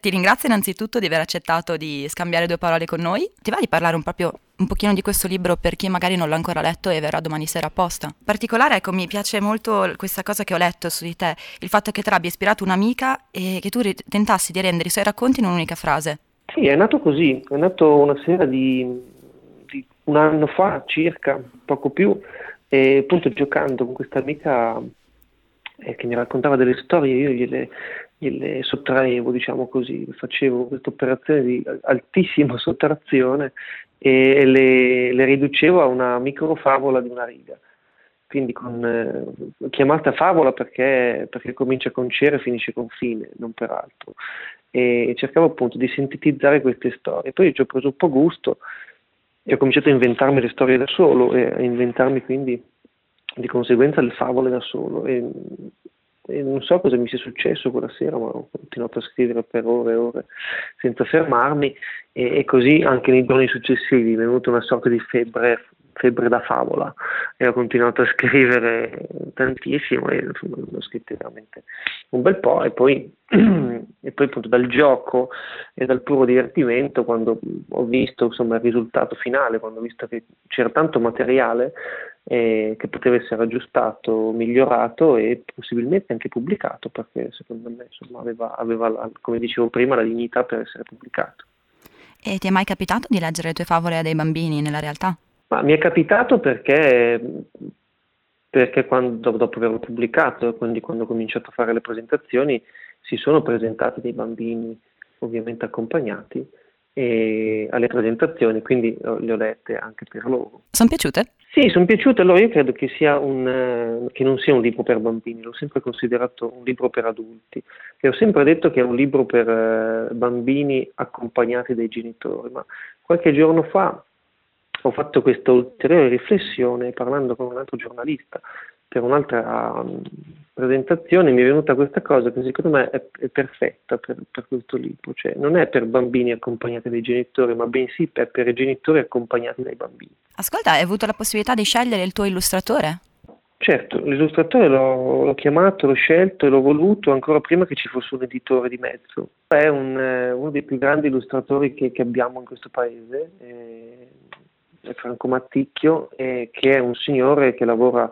Ti ringrazio innanzitutto di aver accettato di scambiare due parole con noi. Ti va di parlare un pochino di questo libro per chi magari non l'ha ancora letto e verrà domani sera apposta? In particolare, ecco, mi piace molto questa cosa che ho letto su di te, il fatto che te l'abbia ispirato un'amica e che tu tentassi di rendere i suoi racconti in un'unica frase. Sì, è nato così, è nato una sera di un anno fa circa, poco più, e appunto giocando con questa amica che mi raccontava delle storie, io gliele sottraevo, diciamo così, facevo questa operazione di altissima sottrazione e le riducevo a una microfavola di una riga, quindi con chiamata favola perché comincia con c'era e finisce con fine, non per altro, e cercavo appunto di sintetizzare queste storie. Poi ci ho preso un po' gusto e ho cominciato a inventarmi le storie da solo e a inventarmi quindi di conseguenza le favole da solo e non so cosa mi sia successo quella sera, ma ho continuato a scrivere per ore e ore senza fermarmi e così anche nei giorni successivi è venuta una sorta di febbre da favola e ho continuato a scrivere tantissimo e l'ho scritto veramente un bel po' e poi appunto dal gioco e dal puro divertimento, quando ho visto insomma il risultato finale, quando ho visto che c'era tanto materiale che poteva essere aggiustato, migliorato e possibilmente anche pubblicato, perché secondo me insomma aveva, come dicevo prima, la dignità per essere pubblicato. E ti è mai capitato di leggere le tue favole a dei bambini nella realtà? Ma mi è capitato perché quando, dopo averlo pubblicato, quindi quando ho cominciato a fare le presentazioni, si sono presentati dei bambini, ovviamente accompagnati, alle presentazioni, quindi le ho lette anche per loro. Sono piaciute? Sì, sono piaciute. Allora io credo che sia che non sia un libro per bambini, l'ho sempre considerato un libro per adulti e ho sempre detto che è un libro per bambini accompagnati dai genitori, ma qualche giorno fa ho fatto questa ulteriore riflessione parlando con un altro giornalista per un'altra presentazione, mi è venuta questa cosa che secondo me è perfetta per questo libro, cioè non è per bambini accompagnati dai genitori, ma bensì è per genitori accompagnati dai bambini. Ascolta, hai avuto la possibilità di scegliere il tuo illustratore? Certo, l'illustratore l'ho chiamato, l'ho scelto e l'ho voluto ancora prima che ci fosse un editore di mezzo. È uno dei più grandi illustratori che abbiamo in questo paese, Franco Matticchio, che è un signore che lavora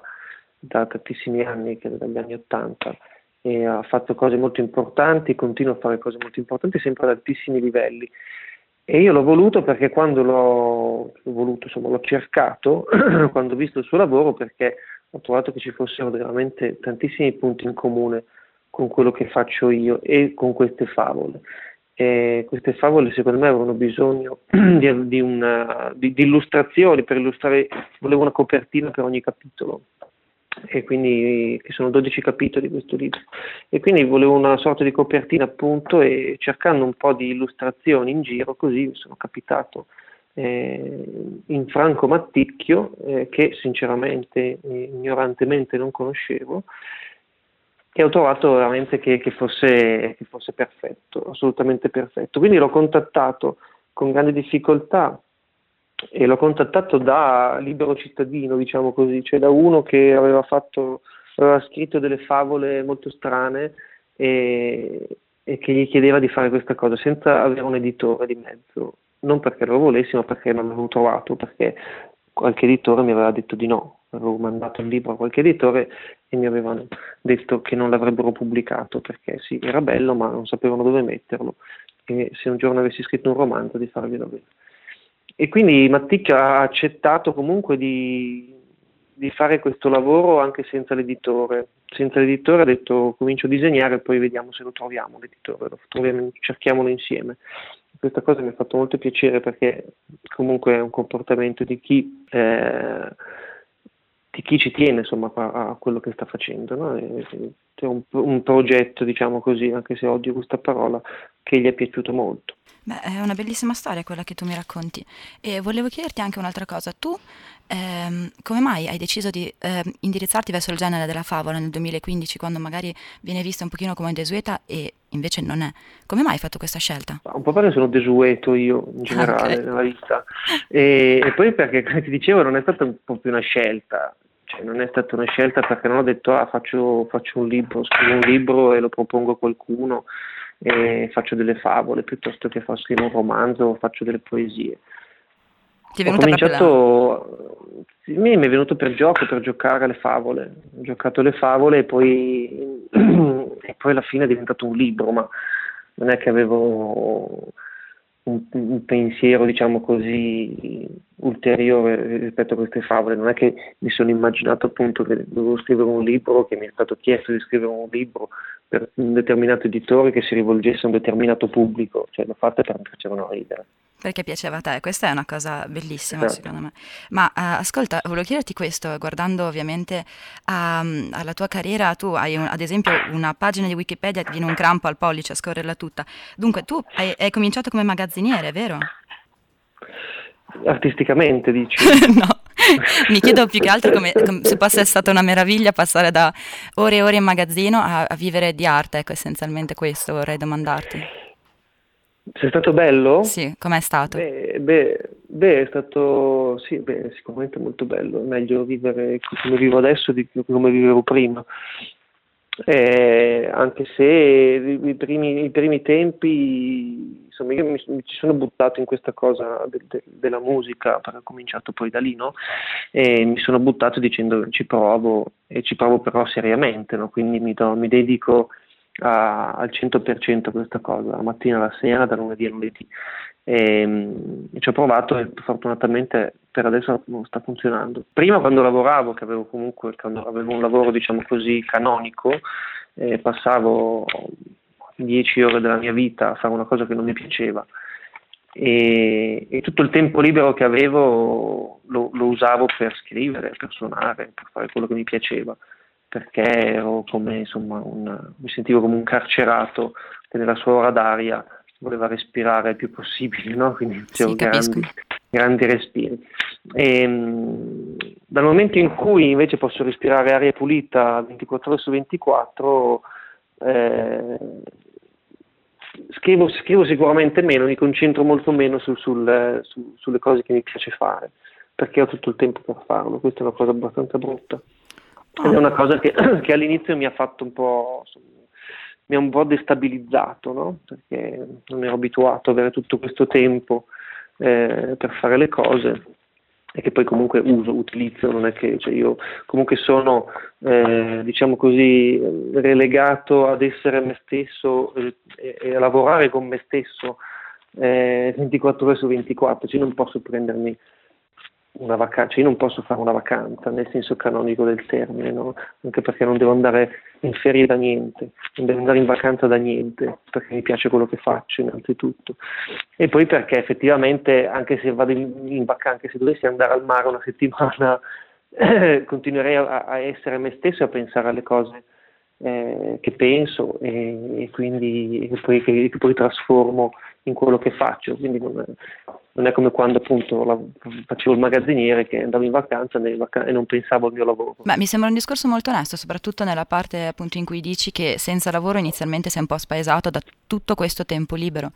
da tantissimi anni, che dagli anni '80, e ha fatto cose molto importanti, continua a fare cose molto importanti sempre ad altissimi livelli. E io l'ho voluto perché quando l'ho cercato, quando ho visto il suo lavoro, perché ho trovato che ci fossero veramente tantissimi punti in comune con quello che faccio io e con queste favole. E queste favole secondo me avevano bisogno di illustrazioni per illustrare, volevo una copertina per ogni capitolo, e quindi che sono 12 capitoli di questo libro, e quindi volevo una sorta di copertina appunto, e cercando un po' di illustrazioni in giro così sono capitato in Franco Matticchio, che sinceramente ignorantemente non conoscevo, e ho trovato veramente che fosse perfetto, assolutamente perfetto. Quindi l'ho contattato con grande difficoltà e l'ho contattato da libero cittadino, diciamo così, cioè da uno che aveva scritto delle favole molto strane e che gli chiedeva di fare questa cosa senza avere un editore di mezzo, non perché lo volessi, ma perché non l'avevo trovato, perché qualche editore mi aveva detto di no. Avevo mandato il libro a qualche editore e mi avevano detto che non l'avrebbero pubblicato perché sì, era bello, ma non sapevano dove metterlo, e se un giorno avessi scritto un romanzo di farglielo bene. E quindi Matticchio ha accettato comunque di fare questo lavoro anche senza l'editore. Senza l'editore ha detto comincio a disegnare e poi vediamo se lo troviamo l'editore, cerchiamolo insieme. Questa cosa mi ha fatto molto piacere perché comunque è un comportamento di chi ci tiene insomma a quello che sta facendo, no? C'è un progetto, diciamo così, anche se odio questa parola, che gli è piaciuto molto. Beh, è una bellissima storia quella che tu mi racconti, e volevo chiederti anche un'altra cosa. Tu come mai hai deciso di indirizzarti verso il genere della favola nel 2015, quando magari viene vista un pochino come desueta e invece non è? Come mai hai fatto questa scelta? Un po' perché sono desueto io in generale, okay, nella vita, e poi perché, come ti dicevo, non è stata un po' più una scelta. Cioè, non è stata una scelta perché non ho detto faccio un libro, scrivo un libro e lo propongo a qualcuno e faccio delle favole piuttosto che scrivo un romanzo o faccio delle poesie. Ti è venuta mi è venuto per gioco, per giocare alle favole. Ho giocato alle favole e poi alla fine è diventato un libro, ma non è che avevo un pensiero, diciamo così, ulteriore rispetto a queste favole. Non è che mi sono immaginato appunto che dovevo scrivere un libro, che mi è stato chiesto di scrivere un libro per un determinato editore che si rivolgesse a un determinato pubblico, cioè l'ho fatta perché mi facevano ridere. Perché piaceva a te, questa è una cosa bellissima, certo. Secondo me. Ma ascolta, volevo chiederti questo, guardando ovviamente alla tua carriera, tu hai ad esempio una pagina di Wikipedia che viene un crampo al pollice a scorrerla tutta, dunque tu hai cominciato come magazziniere, vero? Artisticamente dici? No, mi chiedo più che altro come se possa essere stata una meraviglia passare da ore e ore in magazzino a vivere di arte, ecco, essenzialmente questo vorrei domandarti. Se è stato bello? Sì, com'è stato? Beh, è stato sicuramente molto bello, è meglio vivere come vivo adesso di come vivevo prima. Anche se i primi tempi, insomma, io mi ci sono buttato in questa cosa della musica, perché ho cominciato poi da lì, no? E mi sono buttato dicendo ci provo però seriamente, no? Quindi mi dedico al 100% questa cosa, la mattina alla sera, da lunedì a lunedì, e ci ho provato e fortunatamente per adesso non sta funzionando. Prima, quando lavoravo, che avevo comunque un lavoro, diciamo così, canonico, passavo 10 ore della mia vita a fare una cosa che non mi piaceva, e tutto il tempo libero che avevo lo usavo per scrivere, per suonare, per fare quello che mi piaceva, perché ero come, insomma, mi sentivo come un carcerato che nella sua ora d'aria voleva respirare il più possibile, no? Quindi facevo grandi respiri. E dal momento in cui invece posso respirare aria pulita 24 ore su 24, scrivo sicuramente meno, mi concentro molto meno sulle cose che mi piace fare, perché ho tutto il tempo per farlo. Questa è una cosa abbastanza brutta. Ed è una cosa che all'inizio mi ha fatto mi ha un po' destabilizzato, no? Perché non ero abituato ad avere tutto questo tempo per fare le cose, e che poi comunque utilizzo, non è che, cioè, io comunque sono diciamo così relegato ad essere me stesso e a lavorare con me stesso 24 ore su 24, cioè non posso prendermi una vacanza, io non posso fare una vacanza nel senso canonico del termine, no? Anche perché non devo andare in ferie da niente, non devo andare in vacanza da niente, perché mi piace quello che faccio innanzitutto, e poi perché effettivamente anche se vado in vacanza, anche se dovessi andare al mare una settimana, continuerei a essere me stesso e a pensare alle cose che penso e quindi che poi trasformo in quello che faccio, quindi non è come quando appunto facevo il magazziniere, che andavo in vacanza e non pensavo al mio lavoro. Beh, mi sembra un discorso molto onesto, soprattutto nella parte appunto in cui dici che senza lavoro inizialmente sei un po' spaesato da tutto questo tempo libero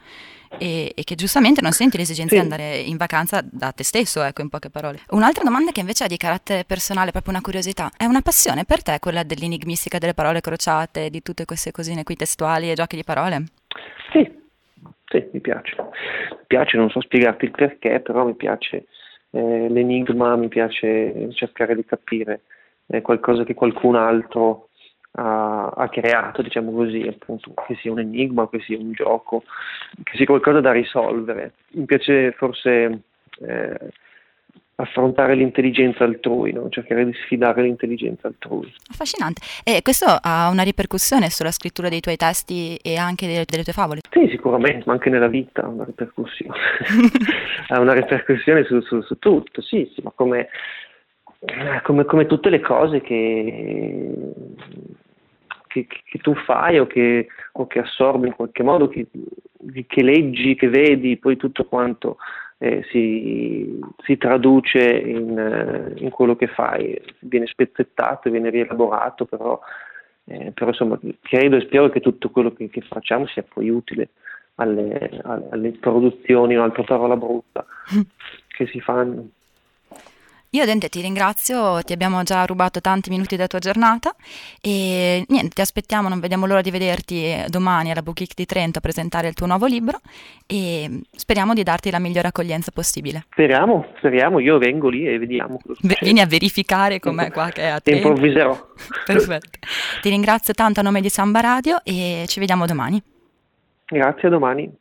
e che giustamente non senti l'esigenza di andare in vacanza da te stesso, ecco, in poche parole. Un'altra domanda che invece è di carattere personale, proprio una curiosità: è una passione per te quella dell'enigmistica delle parole crociate, di tutte queste cosine qui testuali e giochi di parole? Sì, mi piace, non so spiegarti il perché, però mi piace l'enigma, mi piace cercare di capire qualcosa che qualcun altro ha creato, diciamo così, appunto, che sia un enigma, che sia un gioco, che sia qualcosa da risolvere. Mi piace forse affrontare l'intelligenza altrui, no? Cercare di sfidare l'intelligenza altrui. Affascinante. E questo ha una ripercussione sulla scrittura dei tuoi testi e anche delle tue favole? Sì, sicuramente, ma anche nella vita ha una ripercussione. Ha una ripercussione su tutto, sì, ma come tutte le cose che tu fai o che assorbi in qualche modo, che leggi, che vedi, poi tutto quanto si traduce in quello che fai, viene spezzettato, viene rielaborato, però insomma credo e spero che tutto quello che facciamo sia poi utile alle produzioni, un'altra parola brutta, che si fanno. Io Dente ti ringrazio, ti abbiamo già rubato tanti minuti della tua giornata e niente, ti aspettiamo, non vediamo l'ora di vederti domani alla Bookique di Trento a presentare il tuo nuovo libro e speriamo di darti la migliore accoglienza possibile. Speriamo, io vengo lì e vediamo. Vieni a verificare com'è qua che è a te. Improvviserò. Perfetto. Ti ringrazio tanto a nome di Samba Radio e ci vediamo domani. Grazie, a domani.